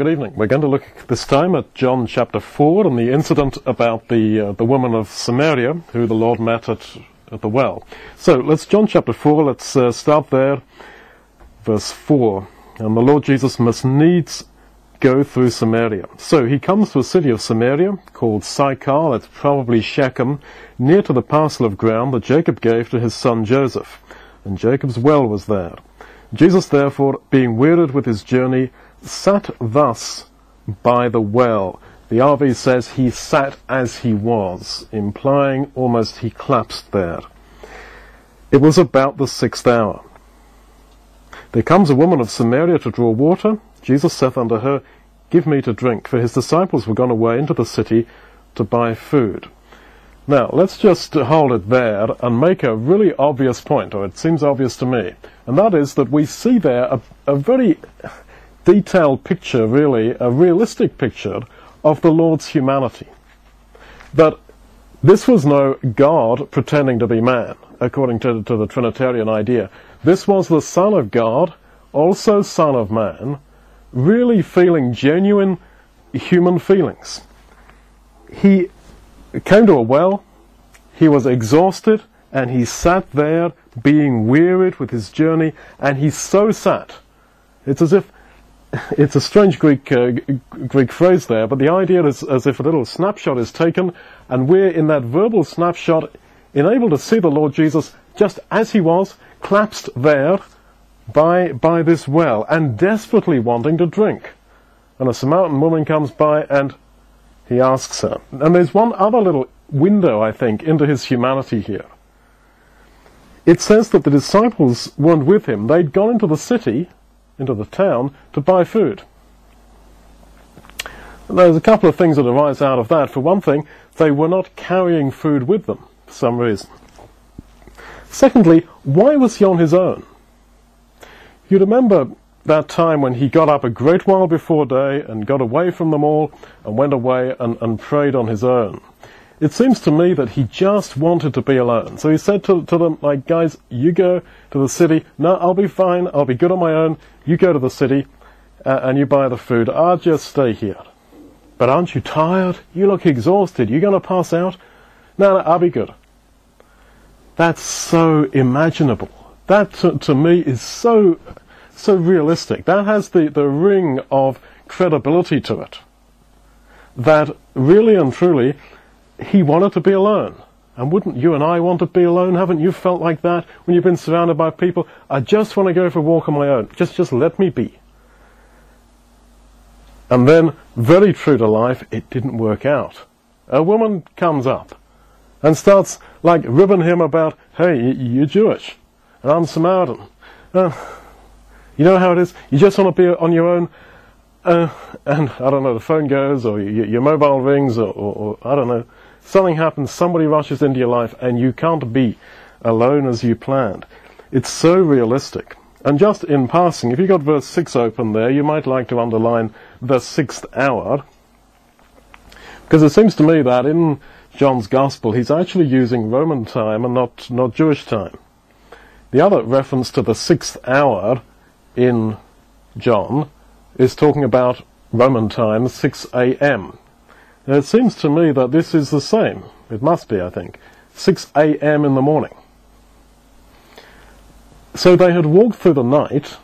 Good evening. We're going to look this time at John chapter 4 and the incident about the woman of Samaria who the Lord met at the well. So let's John chapter 4, let's start there, verse 4. And the Lord Jesus must needs go through Samaria. So he comes to a city of Samaria called Sychar, that's probably Shechem, near to the parcel of ground that Jacob gave to his son Joseph. And Jacob's well was there. Jesus therefore, being wearied with his journey, sat thus by the well. The RV says he sat as he was, implying almost he collapsed there. It was about the 6th hour. There comes a woman of Samaria to draw water. Jesus saith unto her, Give me to drink, for his disciples were gone away into the city to buy food. Now, let's just hold it there and make a really obvious point, or it seems obvious to me, and that is that we see there a very detailed picture, really, a realistic picture of the Lord's humanity. That this was no God pretending to be man, according to the Trinitarian idea. This was the Son of God, also Son of Man, really feeling genuine human feelings. He came to a well, he was exhausted, and he sat there being wearied with his journey, and he so sat. It's as if, it's a strange Greek phrase there, but the idea is as if a little snapshot is taken, and we're in that verbal snapshot enabled to see the Lord Jesus just as he was, collapsed there by this well, and desperately wanting to drink. And a Samaritan woman comes by and he asks her. And there's one other little window, I think, into his humanity here. It says that the disciples weren't with him. They'd gone into the city, into the town, to buy food. And there's a couple of things that arise out of that. For one thing, they were not carrying food with them, for some reason. Secondly, why was he on his own? You remember that time when he got up a great while before day and got away from them all and went away and prayed on his own. It seems to me that he just wanted to be alone. So he said to them, like, guys, you go to the city. No, I'll be fine. I'll be good on my own. You go to the city and you buy the food. I'll just stay here. But aren't you tired? You look exhausted. You're going to pass out? No, I'll be good. That's so imaginable. That, to me, is so realistic. That has the ring of credibility to it. That really and truly, he wanted to be alone. And wouldn't you and I want to be alone? Haven't you felt like that when you've been surrounded by people? I just want to go for a walk on my own. Just let me be. And then, very true to life, it didn't work out. A woman comes up and starts, like, ribbing him about, hey, you're Jewish, and I'm Samaritan. You know how it is? You just want to be on your own, and I don't know, the phone goes, or your mobile rings, or I don't know, something happens, somebody rushes into your life, and you can't be alone as you planned. It's so realistic. And just in passing, if you got verse 6 open there, you might like to underline the 6th hour, because it seems to me that in John's Gospel, he's actually using Roman time and not Jewish time. The other reference to the 6th hour in John is talking about Roman time, 6 a.m. Now it seems to me that this is the same. It must be, I think. 6 a.m. in the morning. So they had walked through the night,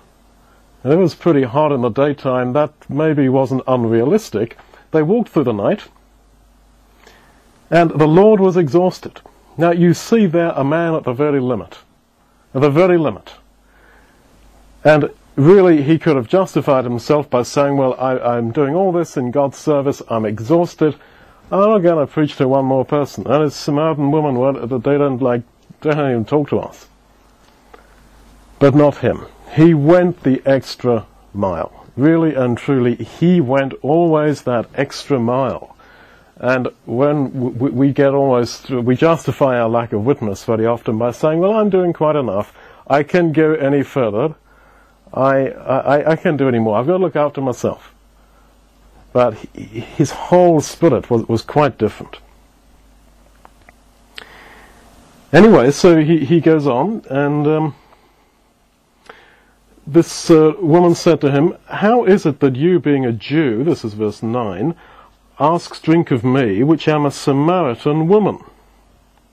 and it was pretty hot in the daytime. That maybe wasn't unrealistic. They walked through the night, and the Lord was exhausted. Now you see there a man at the very limit. At the very limit. And really, he could have justified himself by saying, well, I'm doing all this in God's service, I'm exhausted, I'm not going to preach to one more person. And it's Samaritan women, they don't even talk to us. But not him. He went the extra mile. Really and truly, he went always that extra mile. And when we get almost, we justify our lack of witness very often by saying, well, I'm doing quite enough, I can go any further, I can't do any more. I've got to look after myself. But his whole spirit was quite different. Anyway, so he goes on, and This woman said to him, "How is it that you, being a Jew," this is verse 9, "asks drink of me, which am a Samaritan woman?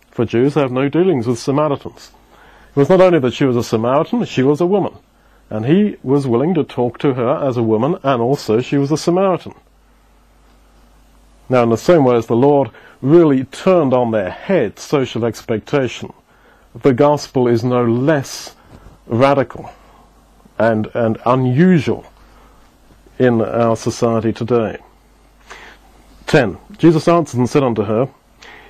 For Jews have no dealings with Samaritans." It was not only that she was a Samaritan, she was a woman. And he was willing to talk to her as a woman, and also she was a Samaritan. Now, in the same way as the Lord really turned on their head social expectation, the gospel is no less radical and unusual in our society today. 10. Jesus answered and said unto her,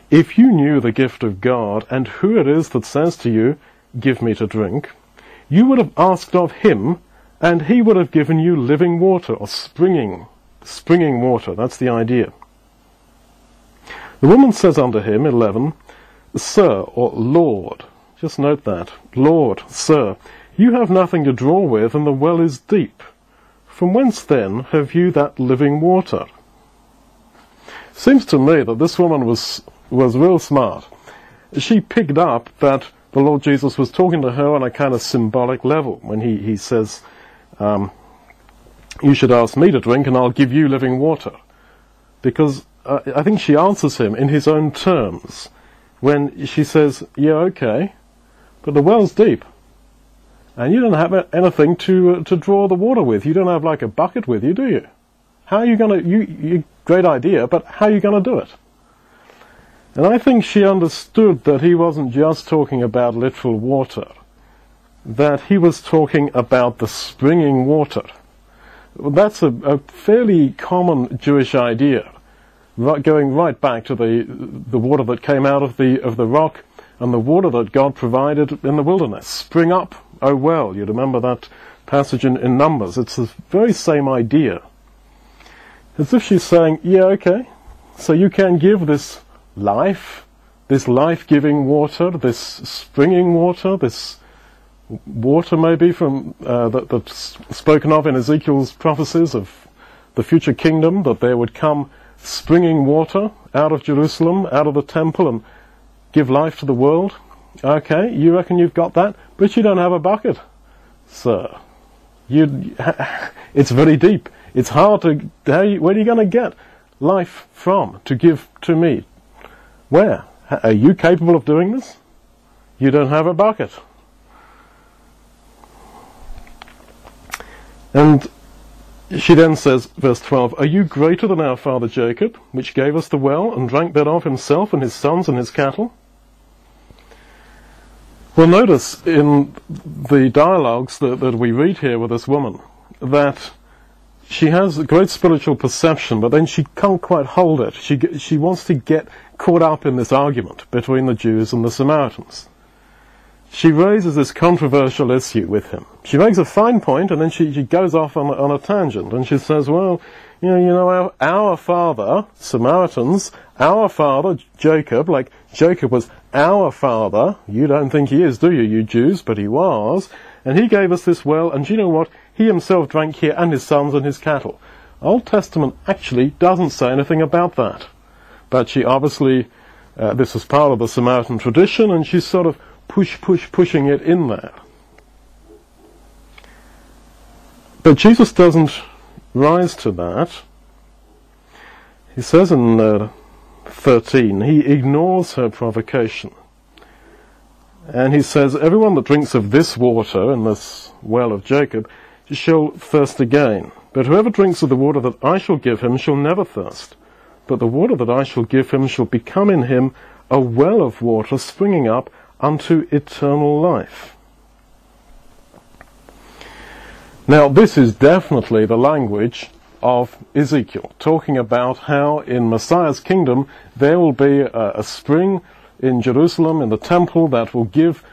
"If you knew the gift of God, and who it is that says to you, 'Give me to drink,' you would have asked of him, and he would have given you living water," or springing water. That's the idea. The woman says unto him, 11, "Sir," or Lord, just note that, "Lord, sir, you have nothing to draw with, and the well is deep. From whence then have you that living water?" Seems to me that this woman was real smart. She picked up that the Lord Jesus was talking to her on a kind of symbolic level when he says, "You should ask me to drink, and I'll give you living water," because I think she answers him in his own terms when she says, "Yeah, okay, but the well's deep, and you don't have anything to draw the water with. You don't have like a bucket with you, do you? How are you going to? You great idea, but how are you going to do it?" And I think she understood that he wasn't just talking about literal water, that he was talking about the springing water. That's a fairly common Jewish idea, going right back to the water that came out of the rock and the water that God provided in the wilderness. "Spring up, O well." You remember that passage in Numbers. It's the very same idea. As if she's saying, "Yeah, okay, so you can give this life-giving water, this springing water, this water maybe from that's spoken of in Ezekiel's prophecies of the future kingdom, that there would come springing water out of Jerusalem, out of the temple, and give life to the world. Okay, you reckon you've got that, but you don't have a bucket, sir. It's very deep. It's hard to. Where are you going to get life from to give to me? Where? Are you capable of doing this? You don't have a bucket." And she then says, verse 12, "Are you greater than our father Jacob, which gave us the well and drank thereof himself and his sons and his cattle?" Well, notice in the dialogues that we read here with this woman that she has a great spiritual perception, but then she can't quite hold it. She wants to get caught up in this argument between the Jews and the Samaritans. She raises this controversial issue with him. She makes a fine point, and then she goes off on a tangent, and she says, "Well, you know, our father, Samaritans, our father, Jacob, like Jacob was our father. You don't think he is, do you, you Jews? But he was. And he gave us this well, and do you know what? He himself drank here, and his sons and his cattle." Old Testament actually doesn't say anything about that. But she obviously, this was part of the Samaritan tradition, and she's sort of pushing it in there. But Jesus doesn't rise to that. He says in 13, he ignores her provocation. And he says, "Everyone that drinks of this water in this well of Jacob shall thirst again. But whoever drinks of the water that I shall give him shall never thirst. But the water that I shall give him shall become in him a well of water springing up unto eternal life." Now, this is definitely the language of Ezekiel, talking about how in Messiah's kingdom there will be a spring in Jerusalem, in the temple, that will give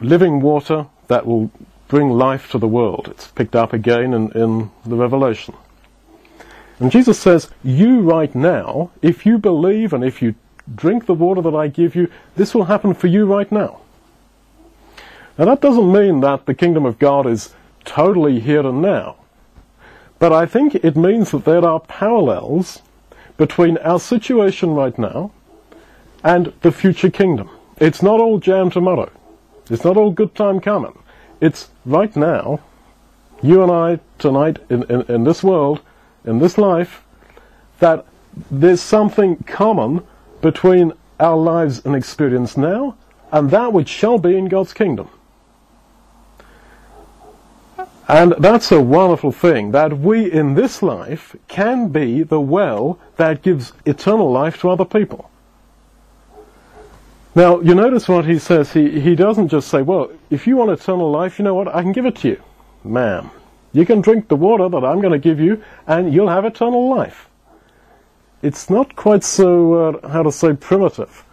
living water, that will bring life to the world. It's picked up again in the Revelation. And Jesus says, you right now, if you believe and if you drink the water that I give you, this will happen for you right now. Now, that doesn't mean that the kingdom of God is totally here and now, but I think it means that there are parallels between our situation right now and the future kingdom. It's not all jam tomorrow. It's not all good time coming. It's right now you and I tonight in this world, in this life, that there's something common between our lives and experience now and that which shall be in God's kingdom. And that's a wonderful thing, that we in this life can be the well that gives eternal life to other people. Now, you notice what he says. He doesn't just say, well, if you want eternal life, you know what, I can give it to you, ma'am. You can drink the water that I'm going to give you, and you'll have eternal life. It's not quite so, primitive.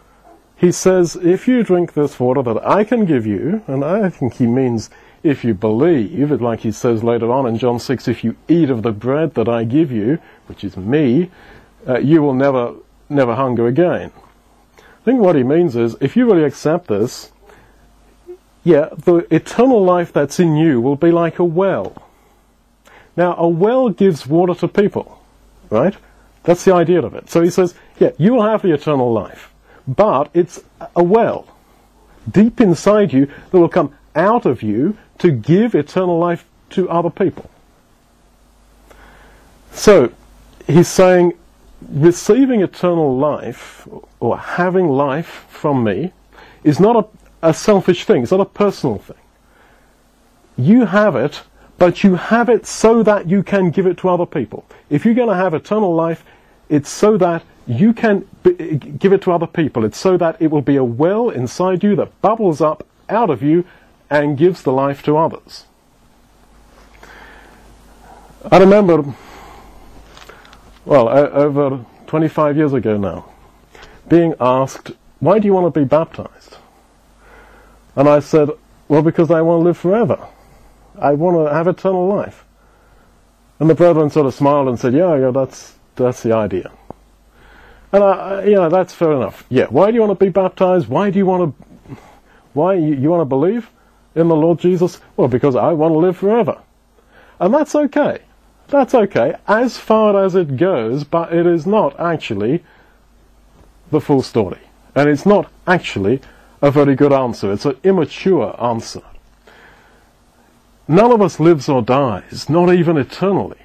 He says, if you drink this water that I can give you, and I think he means if you believe, like he says later on in John 6, if you eat of the bread that I give you, which is me, you will never hunger again. I think what he means is, if you really accept this, yeah, the eternal life that's in you will be like a well. Now, a well gives water to people, right? That's the idea of it. So he says, yeah, you will have the eternal life, but it's a well deep inside you that will come out of you to give eternal life to other people. So he's saying, receiving eternal life, or having life from me, is not a selfish thing. It's not a personal thing. You have it, but you have it so that you can give it to other people. If you're going to have eternal life, it's so that you can give it to other people. It's so that it will be a well inside you that bubbles up out of you and gives the life to others. I remember, well, over 25 years ago now, being asked, why do you want to be baptized? And I said, well, because I want to live forever. I want to have eternal life. And the brethren sort of smiled and said, yeah, that's the idea. And that's fair enough. Yeah, why do you want to be baptized? Why you want to believe in the Lord Jesus? Well, because I want to live forever. And that's okay. That's okay, as far as it goes, but it is not actually the full story. And it's not actually a very good answer. It's an immature answer. None of us lives or dies, not even eternally,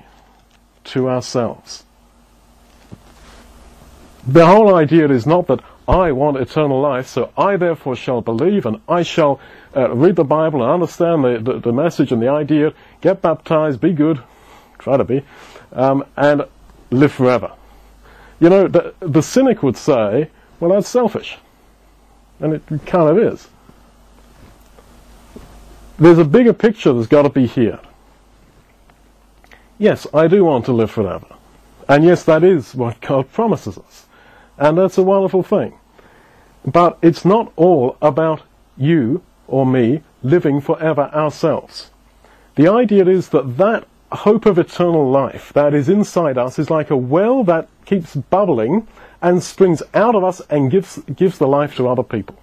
to ourselves. The whole idea is not that I want eternal life, so I therefore shall believe, and I shall read the Bible and understand the message and the idea, get baptized, be good, try to be, and live forever. You know, the cynic would say, well, that's selfish. And it kind of is. There's a bigger picture that's got to be here. Yes, I do want to live forever. And yes, that is what God promises us. And that's a wonderful thing. But it's not all about you or me living forever ourselves. The idea is that hope of eternal life that is inside us is like a well that keeps bubbling and springs out of us and gives the life to other people.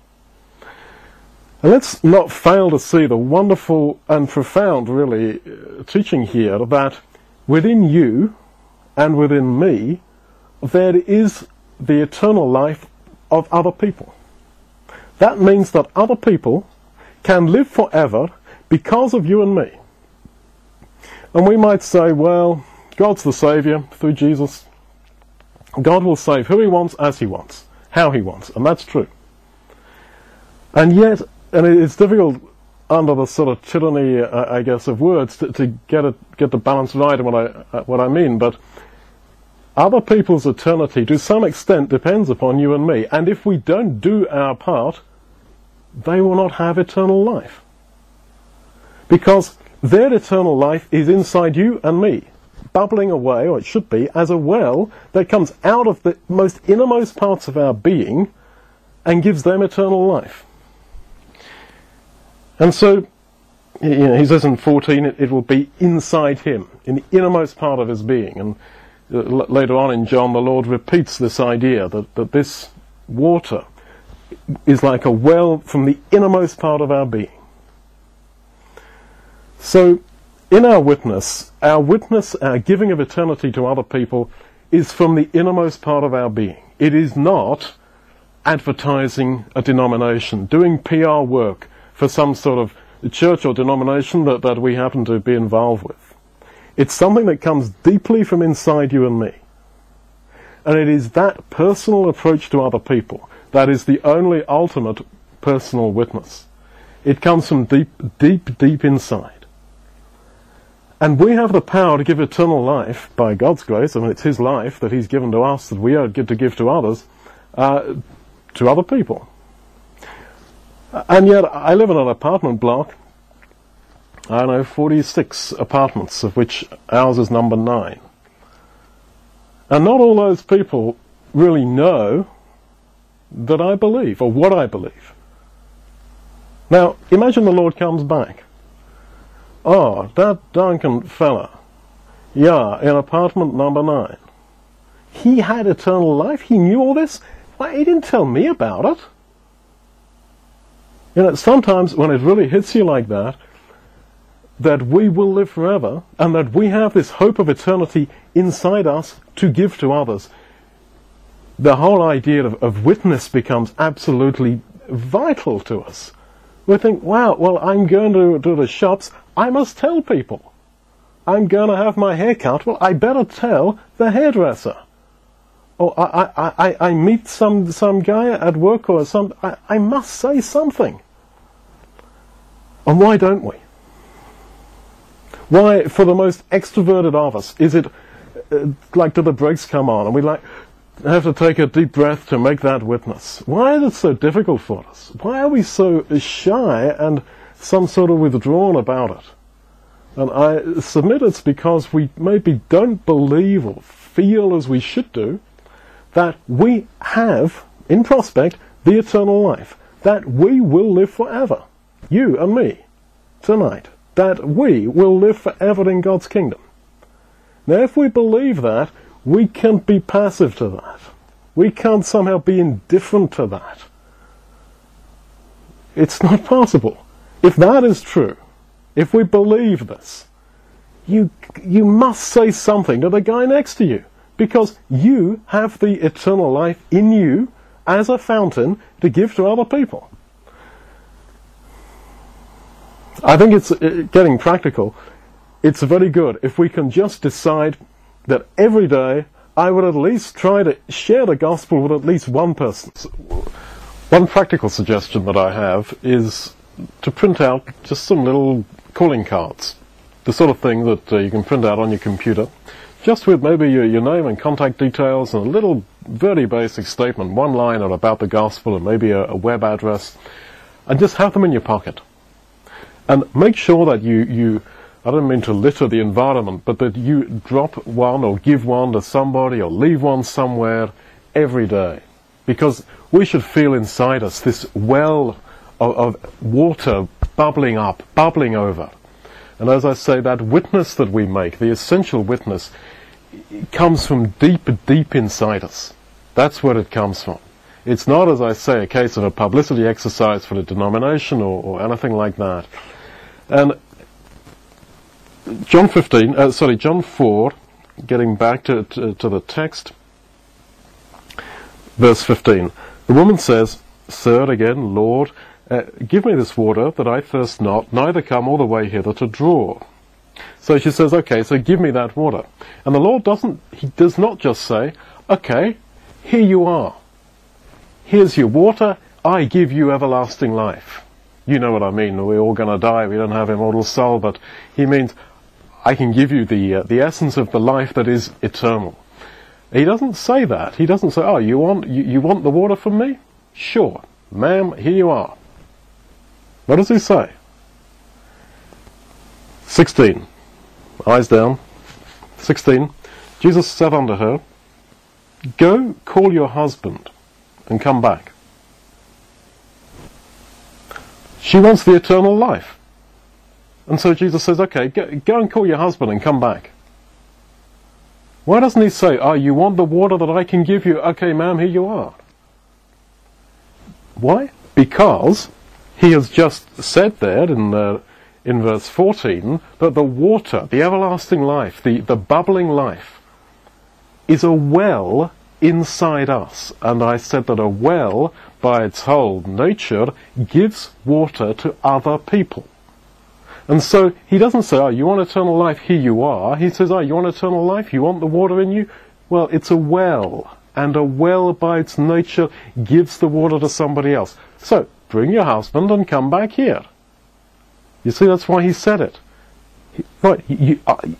And let's not fail to see the wonderful and profound, really, teaching here that within you and within me there is the eternal life of other people. That means that other people can live forever because of you and me. And we might say, well, God's the Saviour through Jesus. God will save who He wants, as He wants, how He wants. And that's true. And yet, and it's difficult under the sort of tyranny, I guess, of words to get the balance right in what I mean. But other people's eternity, to some extent, depends upon you and me. And if we don't do our part, they will not have eternal life. Because their eternal life is inside you and me, bubbling away, or it should be, as a well that comes out of the most innermost parts of our being and gives them eternal life. And so, you know, he says in 14, it will be inside him, in the innermost part of his being. And later on in John, the Lord repeats this idea that this water is like a well from the innermost part of our being. So, in our witness, our giving of eternity to other people is from the innermost part of our being. It is not advertising a denomination, doing PR work for some sort of church or denomination that we happen to be involved with. It's something that comes deeply from inside you and me. And it is that personal approach to other people that is the only ultimate personal witness. It comes from deep, deep, deep inside. And we have the power to give eternal life by God's grace. I mean, it's His life that He's given to us that we are to give to others, to other people. And yet, I live in an apartment block, I don't know, 46 apartments, of which ours is number 9. And not all those people really know that I believe, or what I believe. Now, imagine the Lord comes back. Oh, that Duncan fella, yeah, in apartment number 9. He had eternal life, he knew all this? Why, he didn't tell me about it. You know, sometimes when it really hits you like that we will live forever, and that we have this hope of eternity inside us to give to others, the whole idea of witness becomes absolutely vital to us. We think, wow, well, I'm going to the shops, I must tell people. I'm going to have my hair cut, well, I better tell the hairdresser. Or I meet some guy at work or something, I must say something. And why don't we? Why, for the most extroverted of us, is it like till the brakes come on and we have to take a deep breath to make that witness? Why is it so difficult for us? Why are we so shy and some sort of withdrawn about it? And I submit it's because we maybe don't believe or feel as we should do that we have, in prospect, the eternal life. That we will live forever. You and me, tonight. That we will live forever in God's kingdom. Now, if we believe that, we can't be passive to that. We can't somehow be indifferent to that. It's not possible. If that is true, if we believe this, you must say something to the guy next to you, because you have the eternal life in you as a fountain to give to other people. I think it's getting practical. It's very good if we can just decide that every day I would at least try to share the gospel with at least one person. So, one practical suggestion that I have is to print out just some little calling cards, the sort of thing that you can print out on your computer, just with maybe your name and contact details and a little very basic statement, one line or about the gospel, and maybe a web address, and just have them in your pocket. And make sure that you I don't mean to litter the environment, but that you drop one or give one to somebody or leave one somewhere every day. Because we should feel inside us this well of water bubbling up, bubbling over. And as I say, that witness that we make, the essential witness, comes from deep, deep inside us. That's where it comes from. It's not, as I say, a case of a publicity exercise for the denomination or anything like that. And John 4, getting back to the text, verse 15. The woman says, "Sir," again, "Lord, give me this water that I thirst not, neither come all the way hither to draw." So she says, "Okay, so give me that water." And the Lord does not just say, "Okay, here you are. Here's your water, I give you everlasting life." You know what I mean, we're all going to die, we don't have immortal soul, but He means, I can give you the essence of the life that is eternal. He doesn't say that. He doesn't say, "Oh, you want the water from me? Sure, ma'am, here you are." What does He say? 16. Eyes down. 16. "Jesus said unto her, Go, call your husband, and come back." She wants the eternal life. And so Jesus says, "Okay, go and call your husband and come back." Why doesn't He say, "Oh, you want the water that I can give you? Okay, ma'am, here you are"? Why? Because He has just said there in verse 14 that the water, the everlasting life, the bubbling life, is a well inside us. And I said that a well, by its whole nature, gives water to other people. And so he doesn't say, oh, you want eternal life, here you are. He says, oh, you want eternal life, you want the water in you? Well, it's a well, and a well by its nature gives the water to somebody else. So, bring your husband and come back here. You see, that's why he said it.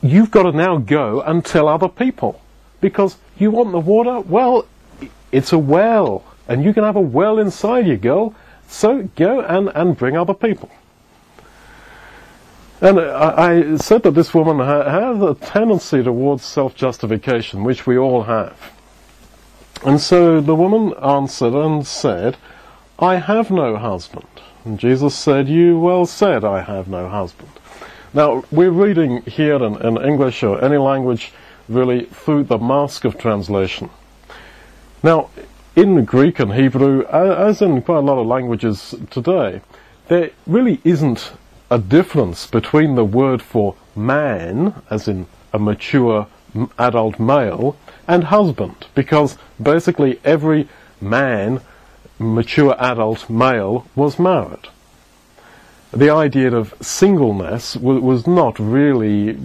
You've got to now go and tell other people. Because you want the water? Well, it's a well, and you can have a well inside you, girl. So go and bring other people. And I said that this woman has a tendency towards self-justification, which we all have. And so the woman answered and said, I have no husband. And Jesus said, you well said, I have no husband. Now, we're reading here in English or any language really through the mask of translation. Now, in Greek and Hebrew, as in quite a lot of languages today, there really isn't a difference between the word for man, as in a mature adult male, and husband, because basically every man, mature adult male, was married. The idea of singleness was not really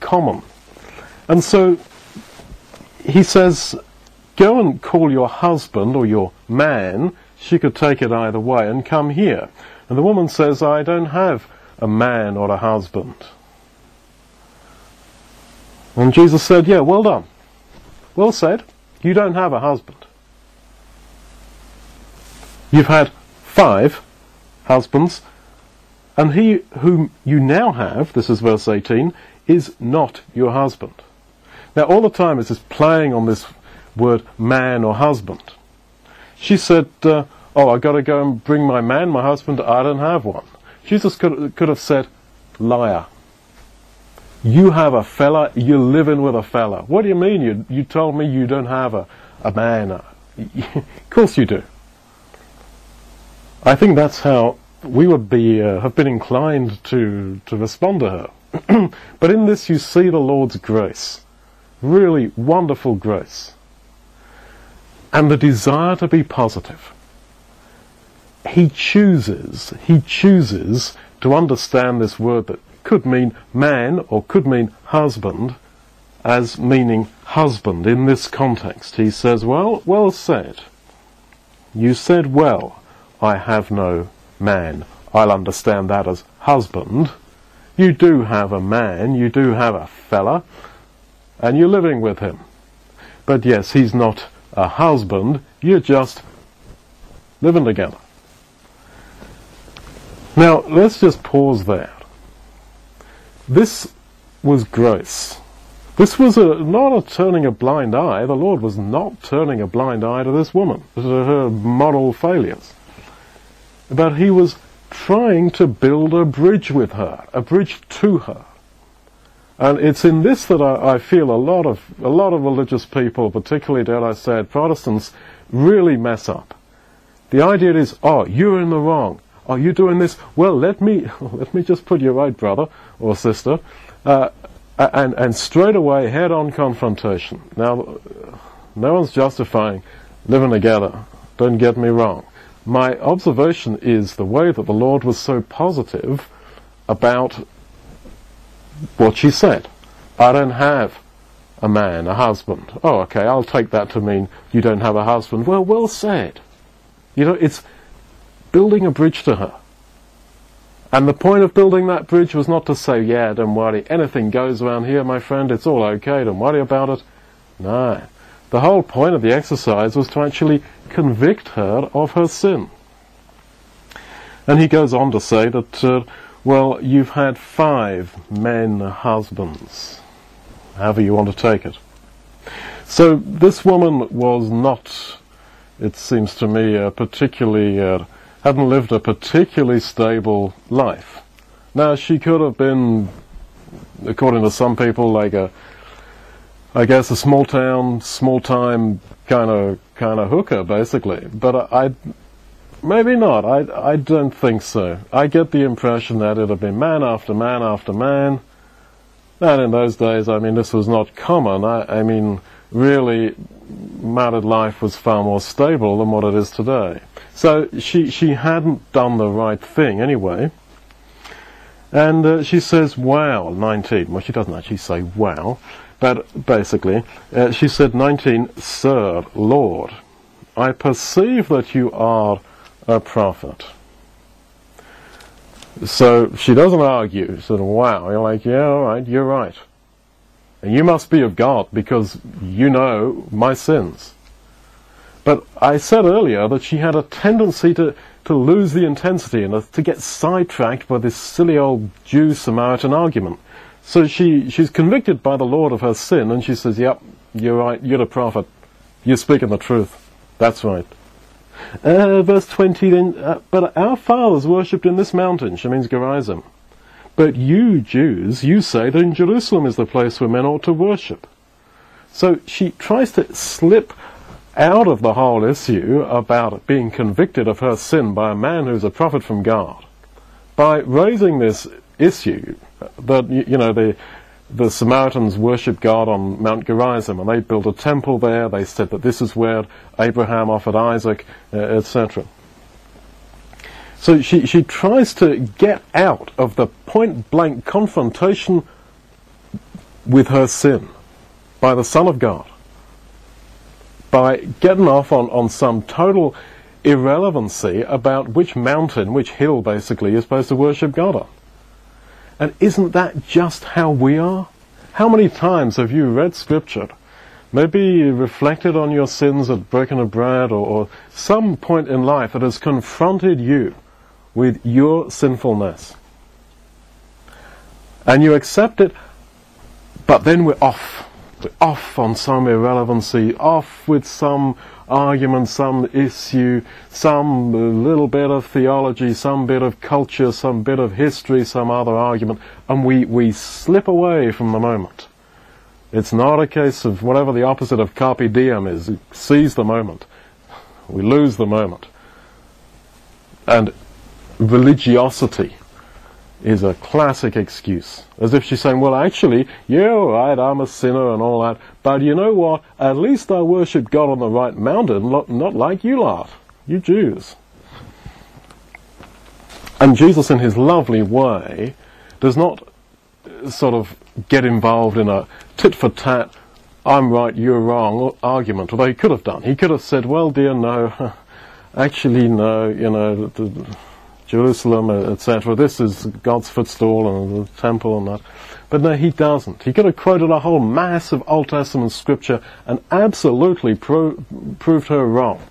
common. And so he says, go and call your husband or your man, she could take it either way, and come here. And the woman says, I don't have a man or a husband. And Jesus said, yeah, well done. Well said, you don't have a husband. You've had 5 husbands, and he whom you now have, this is verse 18, is not your husband. Now all the time it's just playing on this word man or husband. She said, oh, I've got to go and bring my man, my husband, I don't have one. Jesus could have said, liar. You have a fella, you're living with a fella. What do you mean? You told me you don't have a man. Of course you do. I think that's how we would be, have been inclined to respond to her. But in this you see the Lord's grace. Really wonderful grace. And the desire to be positive. He chooses to understand this word that could mean man or could mean husband as meaning husband in this context. He says, well said. You said well, I have no man. I'll understand that as husband. You do have a man, you do have a fella, and you're living with him. But yes, he's not a husband, you're just living together. Now, let's just pause there. This was grace. This was not a turning a blind eye. The Lord was not turning a blind eye to this woman, to her moral failures. But he was trying to build a bridge with her, a bridge to her. And it's in this that I feel a lot of religious people, particularly, dare I say it, Protestants, really mess up. The idea is, oh, you're in the wrong. Are you doing this? Well, let me just put you right, brother or sister, and straight away head-on confrontation. Now, no one's justifying living together. Don't get me wrong. My observation is the way that the Lord was so positive about what she said. I don't have a man, a husband. Oh, okay, I'll take that to mean you don't have a husband. Well said. You know, it's building a bridge to her. And the point of building that bridge was not to say, yeah, don't worry, anything goes around here, my friend, it's all okay, don't worry about it. No. The whole point of the exercise was to actually convict her of her sin. And he goes on to say that, well, you've had 5 men husbands, however you want to take it. So this woman was not, it seems to me, hadn't lived a particularly stable life. Now, she could have been, according to some people, like I guess a small town, small time kind of hooker, basically. But maybe not. I don't think so. I get the impression that it had been man after man after man. And in those days, I mean, this was not common. I mean, really, married life was far more stable than what it is today. So she hadn't done the right thing anyway. And she says, wow, 19. Well, she doesn't actually say wow, but basically she said, 19, Sir, Lord, I perceive that you are a prophet. So she doesn't argue, sort of, wow, you're like, yeah, all right, you're right. And you must be of God because you know my sins. But I said earlier that she had a tendency to lose the intensity and to get sidetracked by this silly old Jew-Samaritan argument. So she's convicted by the Lord of her sin, and she says, yep, you're right, you're the prophet, you're speaking the truth, that's right. Verse 20 then, but our fathers worshipped in this mountain, she means Gerizim. But you Jews, you say that in Jerusalem is the place where men ought to worship. So she tries to slip out of the whole issue about being convicted of her sin by a man who's a prophet from God, by raising this issue that, you know, the Samaritans worshipped God on Mount Gerizim, and they built a temple there, they said that this is where Abraham offered Isaac, etc. So she tries to get out of the point-blank confrontation with her sin by the Son of God, by getting off on some total irrelevancy about which mountain, which hill basically, you're supposed to worship God on. And isn't that just how we are? How many times have you read Scripture, maybe reflected on your sins at breaking of bread, or some point in life that has confronted you with your sinfulness? And you accept it, but then we're off. We're off on some irrelevancy, off with some argument, some issue, some little bit of theology, some bit of culture, some bit of history, some other argument, and we slip away from the moment. It's not a case of whatever the opposite of carpe diem is. Seize the moment. We lose the moment. And religiosity is a classic excuse, as if she's saying, well, actually, yeah, all right, I'm a sinner and all that, but you know what, at least I worship God on the right mountain, not like you lot, you Jews. And Jesus, in his lovely way, does not sort of get involved in a tit-for-tat, I'm right, you're wrong argument, although he could have done. He could have said, well, dear, no, actually, no, you know, Jerusalem, etc. This is God's footstool and the temple and that. But no, he doesn't. He could have quoted a whole mass of Old Testament scripture and absolutely proved her wrong.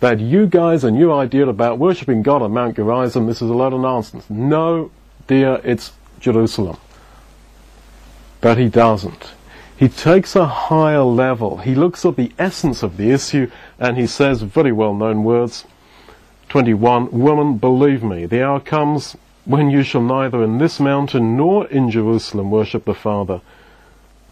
That you guys and your idea about worshipping God on Mount Gerizim, this is a load of nonsense. No, dear, it's Jerusalem. But he doesn't. He takes a higher level. He looks at the essence of the issue and he says very well-known words, 21, Woman, believe me, the hour comes when you shall neither in this mountain nor in Jerusalem worship the Father.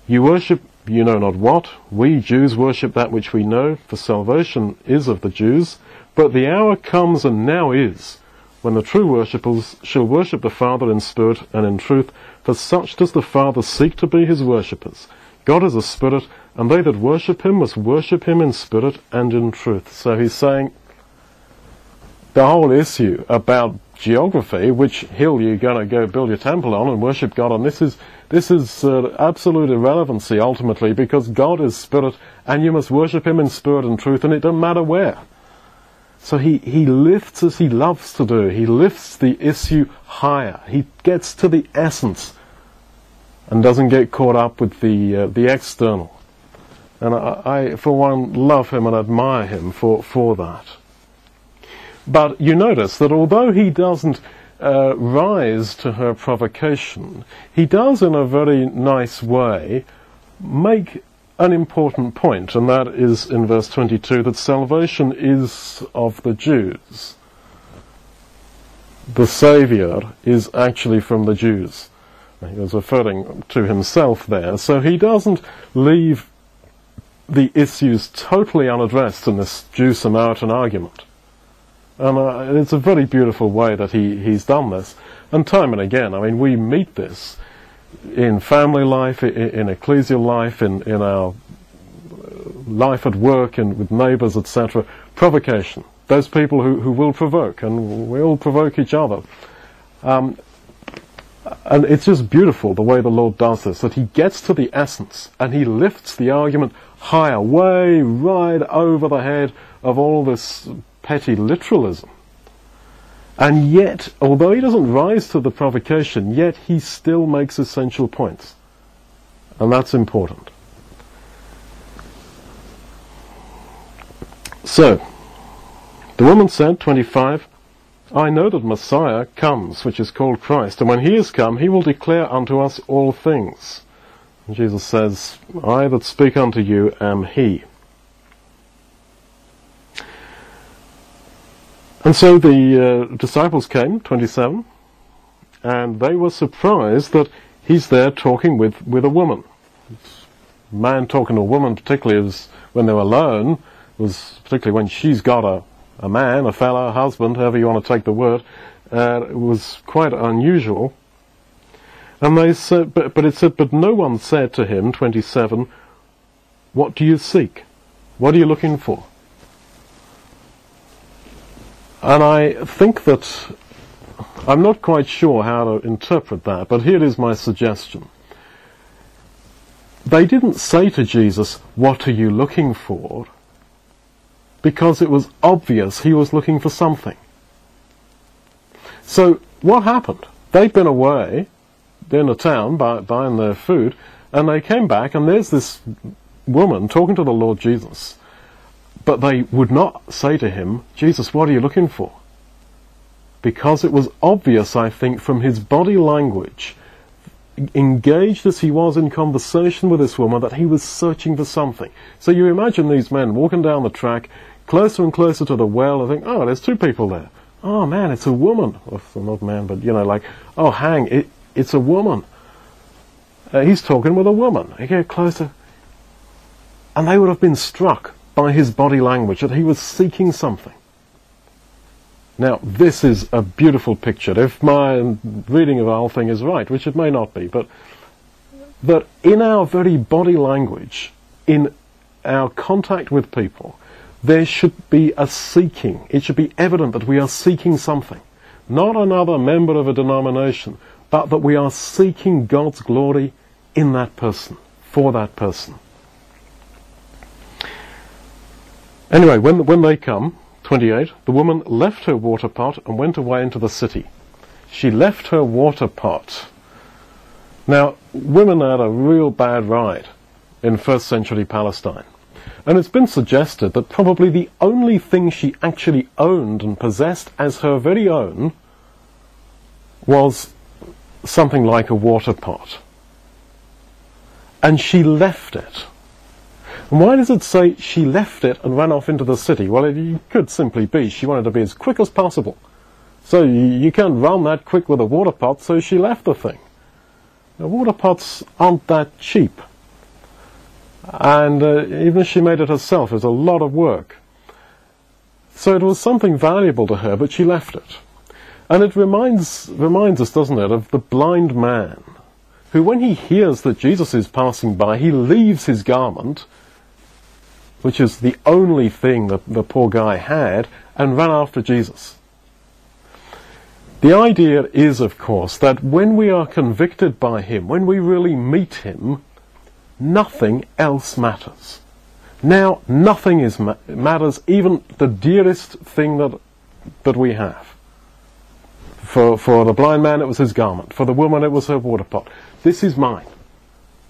You worship you know not what. We Jews worship that which we know, for salvation is of the Jews. But the hour comes, and now is, when the true worshippers shall worship the Father in spirit and in truth, for such does the Father seek to be his worshippers. God is a spirit, and they that worship him must worship him in spirit and in truth. So he's saying, the whole issue about geography, which hill you're going to go build your temple on and worship God on, this is absolute irrelevancy ultimately, because God is spirit and you must worship him in spirit and truth, and it doesn't matter where. So he lifts, as he loves to do, he lifts the issue higher. He gets to the essence and doesn't get caught up with the external. And I for one love him and admire him for that. But you notice that although he doesn't rise to her provocation, he does in a very nice way make an important point, and that is in verse 22, that salvation is of the Jews. The Saviour is actually from the Jews. He was referring to himself there. So he doesn't leave the issues totally unaddressed in this Jew-Samaritan argument. And it's a very beautiful way that he's done this. And time and again, I mean, we meet this in family life, in ecclesial life, in our life at work and with neighbours, etc. Provocation. Those people who will provoke, and we all provoke each other. And it's just beautiful the way the Lord does this, that he gets to the essence and he lifts the argument higher, way right over the head of all this petty literalism. And yet, although he doesn't rise to the provocation, yet he still makes essential points. And that's important. So, the woman said, 25, I know that Messiah comes, which is called Christ, and when he is come, he will declare unto us all things. And Jesus says, I that speak unto you am he. And so the disciples came, 27, and they were surprised that he's there talking with a woman. Man talking to a woman, particularly is when they're alone, was particularly when she's got a man, a fellow, a husband, however you want to take the word, it was quite unusual. And they said, but no one said to him, 27, what do you seek? What are you looking for? And I think that, I'm not quite sure how to interpret that, but here is my suggestion. They didn't say to Jesus, what are you looking for? Because it was obvious he was looking for something. So what happened? They'd been away in a town buying their food, and they came back, and there's this woman talking to the Lord Jesus. But they would not say to him, Jesus, what are you looking for? Because it was obvious, I think, from his body language, engaged as he was in conversation with this woman, that he was searching for something. So you imagine these men walking down the track, closer and closer to the well, and think, oh, there's two people there. Oh, man, it's a woman. Well, not man, but, you know, like, oh, hang, it's a woman. He's talking with a woman. They get closer. And they would have been struck by his body language, that he was seeking something. Now, this is a beautiful picture, if my reading of the whole thing is right, which it may not be, but in our very body language, in our contact with people, there should be a seeking. It should be evident that we are seeking something. Not another member of a denomination, but that we are seeking God's glory in that person, for that person. Anyway, when they come, 28, the woman left her water pot and went away into the city. She left her water pot. Now, women had a real bad ride in first century Palestine. And it's been suggested that probably the only thing she actually owned and possessed as her very own was something like a water pot. And she left it. And why does it say she left it and ran off into the city? Well, it could simply be she wanted to be as quick as possible. So you can't run that quick with a water pot, so she left the thing. Now, water pots aren't that cheap. And even if she made it herself, it was a lot of work. So it was something valuable to her, but she left it. And it reminds us, doesn't it, of the blind man, who when he hears that Jesus is passing by, he leaves his garment, which is the only thing that the poor guy had, and ran after Jesus. The idea is, of course, that when we are convicted by him, when we really meet him, nothing else matters. Now, nothing matters, even the dearest thing that we have. For the blind man, it was his garment. For the woman, it was her water pot. This is mine.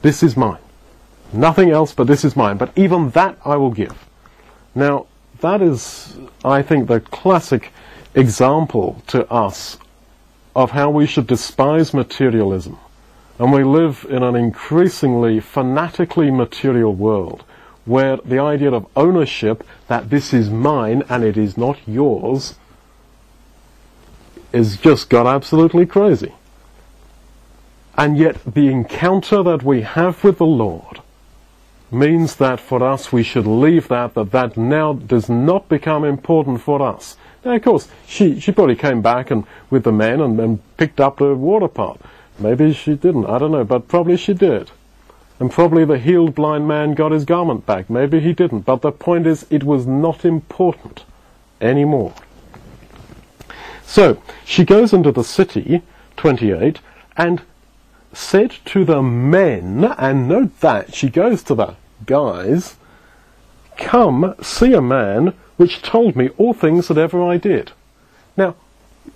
This is mine. Nothing else, but this is mine. But even that I will give. Now, that is, I think, the classic example to us of how we should despise materialism. And we live in an increasingly fanatically material world, where the idea of ownership, that this is mine and it is not yours, is just got absolutely crazy. And yet the encounter that we have with the Lord means that for us we should leave that now does not become important for us. Now, of course, she probably came back and with the men and picked up her water pot. Maybe she didn't, I don't know, but probably she did. And probably the healed blind man got his garment back. Maybe he didn't, but the point is it was not important anymore. So, she goes into the city, 28, and said to the men, and note that she goes to the guys, "Come, see a man which told me all things that ever I did." Now,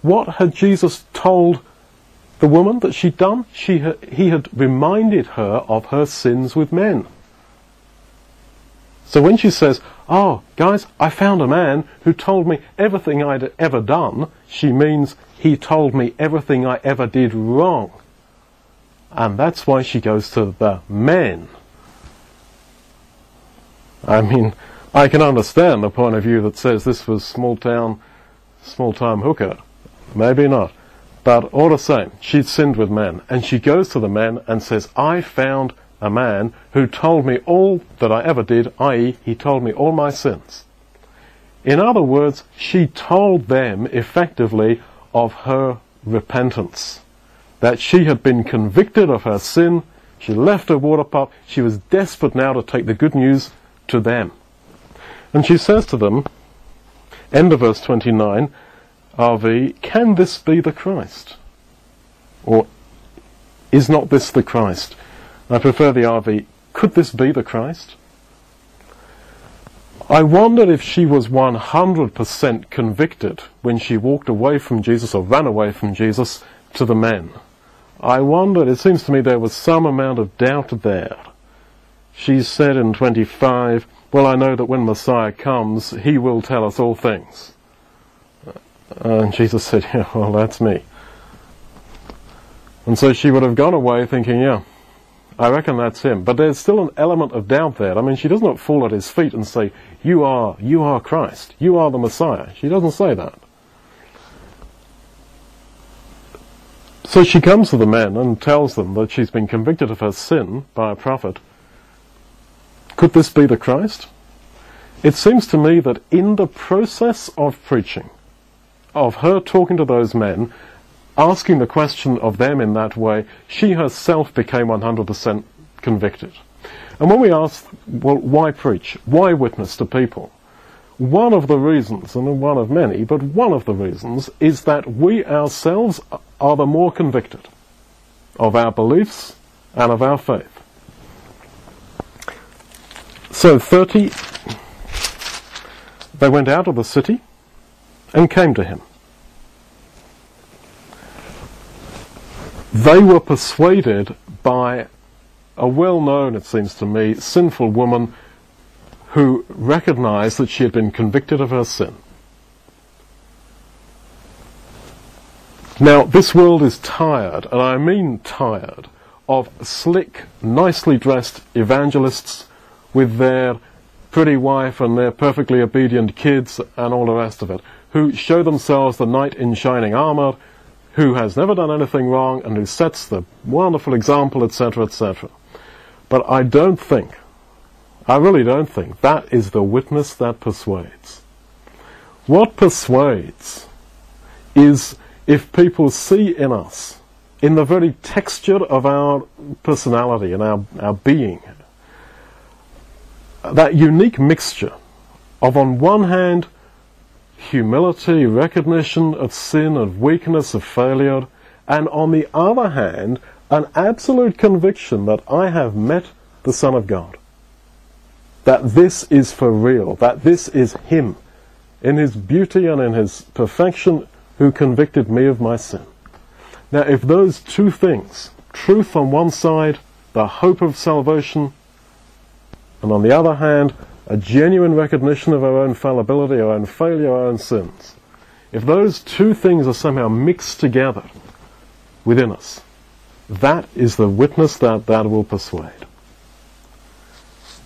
what had Jesus told the woman that she'd done? He had reminded her of her sins with men. So when she says, "Oh, guys, I found a man who told me everything I'd ever done," she means he told me everything I ever did wrong. And that's why she goes to the men. I mean, I can understand the point of view that says this was small-time hooker. Maybe not. But all the same, she'd sinned with men. And she goes to the men and says, "I found a man who told me all that I ever did, i.e. he told me all my sins." In other words, she told them effectively of her repentance. That she had been convicted of her sin, she left her water pot, she was desperate now to take the good news to them. And she says to them, end of verse 29, RV, "Can this be the Christ?" Or, "Is not this the Christ?" I prefer the RV, "Could this be the Christ?" I wondered if she was 100% convicted when she walked away from Jesus or ran away from Jesus to the men. I wondered, it seems to me there was some amount of doubt there. She said in 25, "Well, I know that when Messiah comes, he will tell us all things." And Jesus said, "Yeah, well, that's me." And so she would have gone away thinking, "Yeah, I reckon that's him." But there's still an element of doubt there. I mean, she does not fall at his feet and say, you are Christ. You are the Messiah." She doesn't say that. So she comes to the men and tells them that she's been convicted of her sin by a prophet. Could this be the Christ? It seems to me that in the process of preaching, of her talking to those men, asking the question of them in that way, she herself became 100% convicted. And when we ask, well, why preach? Why witness to people? One of the reasons, and one of many, but one of the reasons is that we ourselves are the more convicted of our beliefs and of our faith. So 30, they went out of the city and came to him. They were persuaded by a well-known, it seems to me, sinful woman who recognized that she had been convicted of her sin. Now, this world is tired, and I mean tired, of slick, nicely dressed evangelists with their pretty wife and their perfectly obedient kids and all the rest of it, who show themselves the knight in shining armour, who has never done anything wrong and who sets the wonderful example, etc., etc. But I really don't think, that is the witness that persuades. What persuades is if people see in us, in the very texture of our personality and our being, that unique mixture of, on one hand, humility, recognition of sin, of weakness, of failure, and on the other hand, an absolute conviction that I have met the Son of God. That this is for real, that this is Him, in His beauty and in His perfection, who convicted me of my sin. Now, if those two things, truth on one side, the hope of salvation, and on the other hand, a genuine recognition of our own fallibility, our own failure, our own sins. If those two things are somehow mixed together within us, that is the witness that will persuade.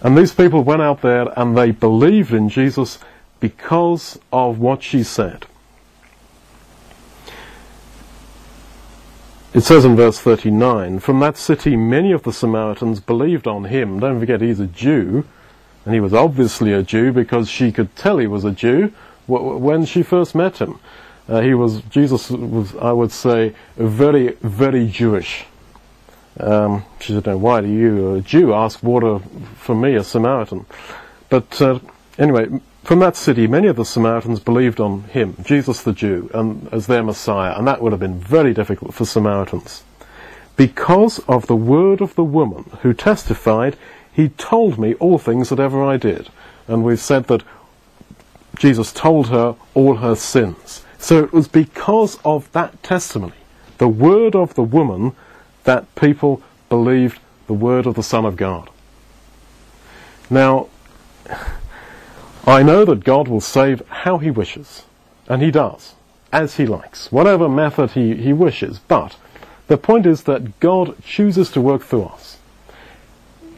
And these people went out there and they believed in Jesus because of what she said. It says in verse 39, "From that city many of the Samaritans believed on him." Don't forget, he's a Jew, and he was obviously a Jew because she could tell he was a Jew when she first met him. Jesus was, I would say, very, very Jewish. She said, "No, why do you, a Jew, ask water from me, a Samaritan?" But anyway, from that city, many of the Samaritans believed on him, Jesus the Jew, and as their Messiah, and that would have been very difficult for Samaritans. Because of the word of the woman who testified, he told me all things that ever I did. And we've said that Jesus told her all her sins. So it was because of that testimony, the word of the woman, that people believed the word of the Son of God. Now, I know that God will save how he wishes, and he does, as he likes, whatever method he wishes, but the point is that God chooses to work through us.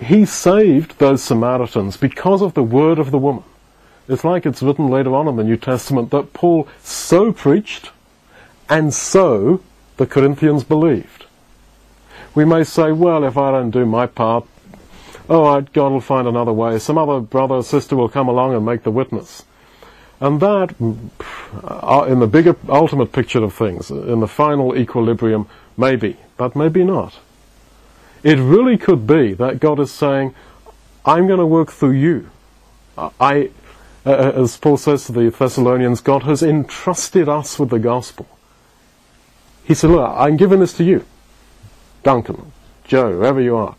He saved those Samaritans because of the word of the woman. It's like it's written later on in the New Testament that Paul so preached, and so the Corinthians believed. We may say, well, if I don't do my part, God will find another way. Some other brother or sister will come along and make the witness. And that, in the bigger, ultimate picture of things, in the final equilibrium, maybe, but maybe not. It really could be that God is saying, I'm going to work through you. As Paul says to the Thessalonians, God has entrusted us with the gospel. He said, look, I'm giving this to you, Duncan, Joe, whoever you are.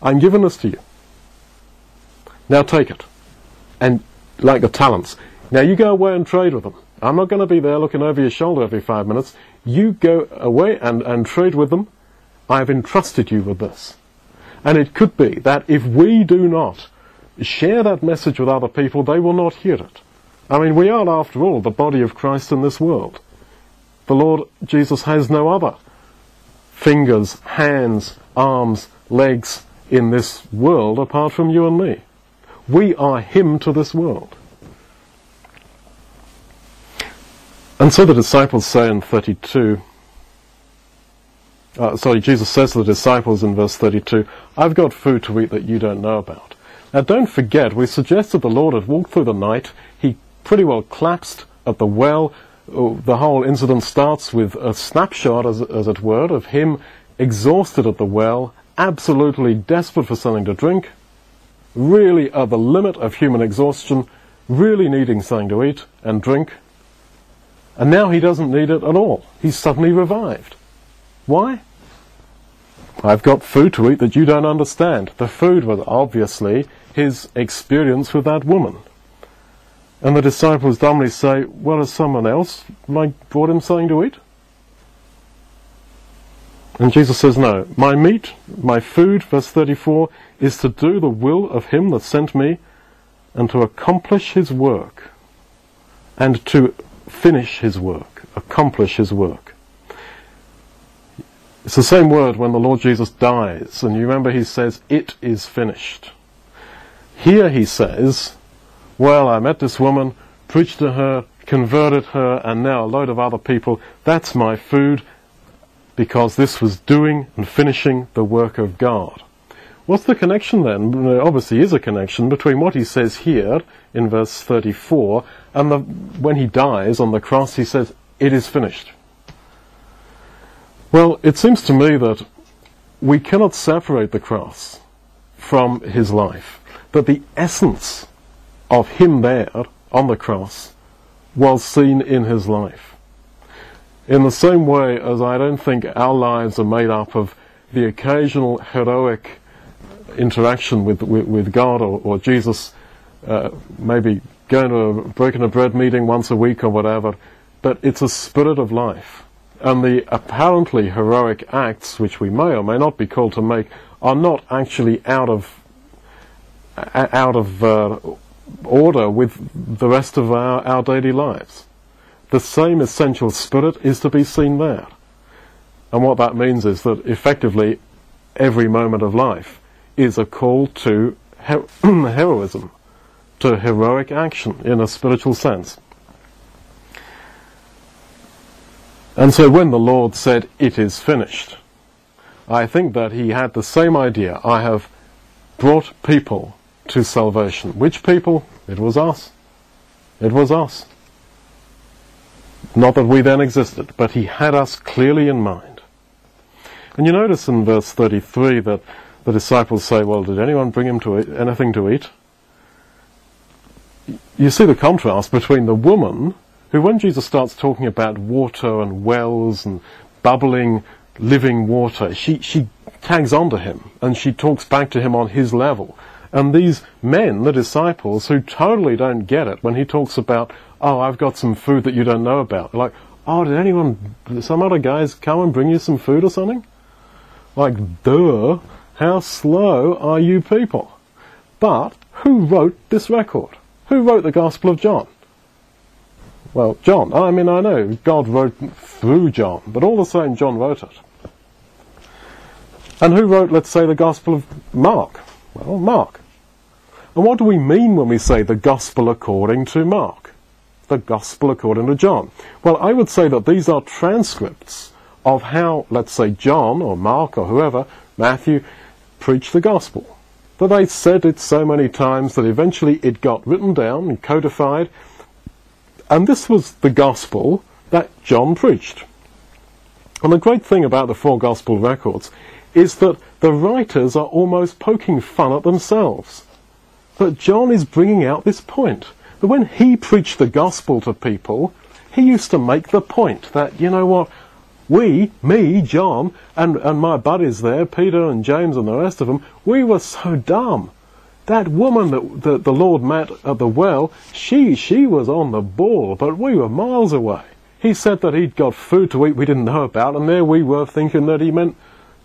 I'm giving this to you. Now take it. And like the talents. Now you go away and trade with them. I'm not going to be there looking over your shoulder every 5 minutes. You go away and trade with them. I've entrusted you with this. And it could be that if we do not share that message with other people, they will not hear it. I mean, we are, after all, the body of Christ in this world. The Lord Jesus has no other fingers, hands, arms, legs in this world apart from you and me. We are him to this world. And so the disciples say in Jesus says to the disciples in verse 32, I've got food to eat that you don't know about. Now don't forget, we suggested the Lord had walked through the night. He pretty well collapsed at the well. The whole incident starts with a snapshot, as it were, of him exhausted at the well, absolutely desperate for something to drink, really at the limit of human exhaustion, really needing something to eat and drink. And now he doesn't need it at all. He's suddenly revived. Why? I've got food to eat that you don't understand. The food was obviously his experience with that woman. And the disciples dumbly say, well, has someone else brought him something to eat? And Jesus says, no, my food, verse 34, is to do the will of him that sent me and to accomplish his work. And to finish his work, accomplish his work. It's the same word when the Lord Jesus dies, and you remember he says, it is finished. Here he says, well, I met this woman, preached to her, converted her, and now a load of other people. That's my food, because this was doing and finishing the work of God. What's the connection then? There obviously is a connection between what he says here in verse 34 and when he dies on the cross he says, it is finished. Well, it seems to me that we cannot separate the cross from his life. That the essence of him there on the cross was seen in his life. In the same way as I don't think our lives are made up of the occasional heroic interaction with God or Jesus, maybe going to a breaking a bread meeting once a week or whatever, but it's a spirit of life. And the apparently heroic acts, which we may or may not be called to make, are not actually out of order with the rest of our daily lives. The same essential spirit is to be seen there. And what that means is that effectively every moment of life is a call to heroism, to heroic action in a spiritual sense. And so when the Lord said, it is finished, I think that he had the same idea. I have brought people to salvation. Which people? It was us. It was us. Not that we then existed, but he had us clearly in mind. And you notice in verse 33 that the disciples say, well, did anyone bring him to eat, anything to eat? You see the contrast between the woman, who when Jesus starts talking about water and wells and bubbling living water. She tags onto him, and she talks back to him on his level. And these men, the disciples, who totally don't get it when he talks about, oh, I've got some food that you don't know about. They're like, oh, did anyone, some other guys come and bring you some food or something? Like, duh, how slow are you people? But who wrote this record? Who wrote the Gospel of John? Well, John. I mean, I know God wrote through John, but all the same, John wrote it. And who wrote, let's say, the Gospel of Mark? Well, Mark. And what do we mean when we say the Gospel according to Mark? The Gospel according to John? Well, I would say that these are transcripts of how, let's say, John or Mark or whoever, Matthew, preached the Gospel. That they said it so many times that eventually it got written down and codified. And this was the Gospel that John preached. And the great thing about the four Gospel records is that the writers are almost poking fun at themselves. That John is bringing out this point. That when he preached the Gospel to people, he used to make the point that, you know what, me, John, and my buddies there, Peter and James and the rest of them, we were so dumb. That woman that the Lord met at the well, she was on the ball, but we were miles away. He said that he'd got food to eat we didn't know about, and there we were thinking that he meant,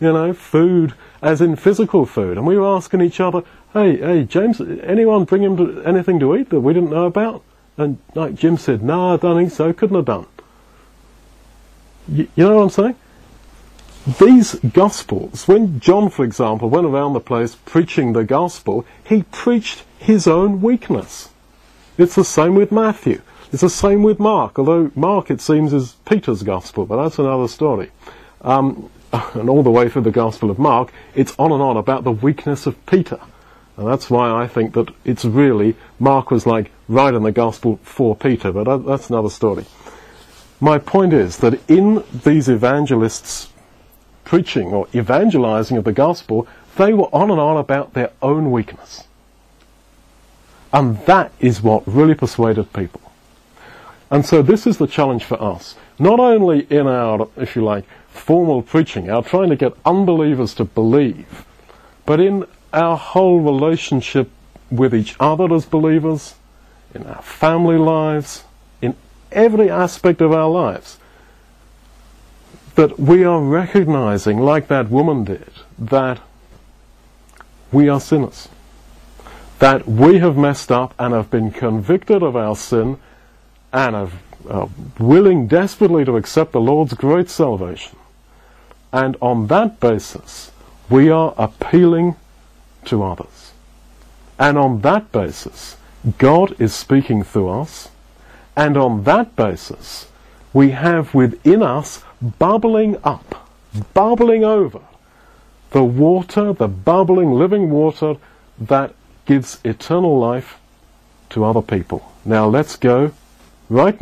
you know, food as in physical food. And we were asking each other, hey, James, anyone bring him anything to eat that we didn't know about? And like Jim said, no, I don't think so, couldn't have done. You know what I'm saying? These Gospels, when John, for example, went around the place preaching the Gospel, he preached his own weakness. It's the same with Matthew. It's the same with Mark, although Mark, it seems, is Peter's Gospel, but that's another story. And all the way through the Gospel of Mark, it's on and on about the weakness of Peter. And that's why I think that it's really, Mark was like writing the Gospel for Peter, but that's another story. My point is that in these evangelists' preaching or evangelizing of the Gospel, they were on and on about their own weakness. And that is what really persuaded people. And so this is the challenge for us. Not only in our, if you like, formal preaching, our trying to get unbelievers to believe, but in our whole relationship with each other as believers, in our family lives, in every aspect of our lives, that we are recognizing, like that woman did, that we are sinners. That we have messed up and have been convicted of our sin and are willing desperately to accept the Lord's great salvation. And on that basis, we are appealing to others. And on that basis, God is speaking through us. And on that basis, we have within us bubbling up, bubbling over, the water, the bubbling living water that gives eternal life to other people. Now let's go right now.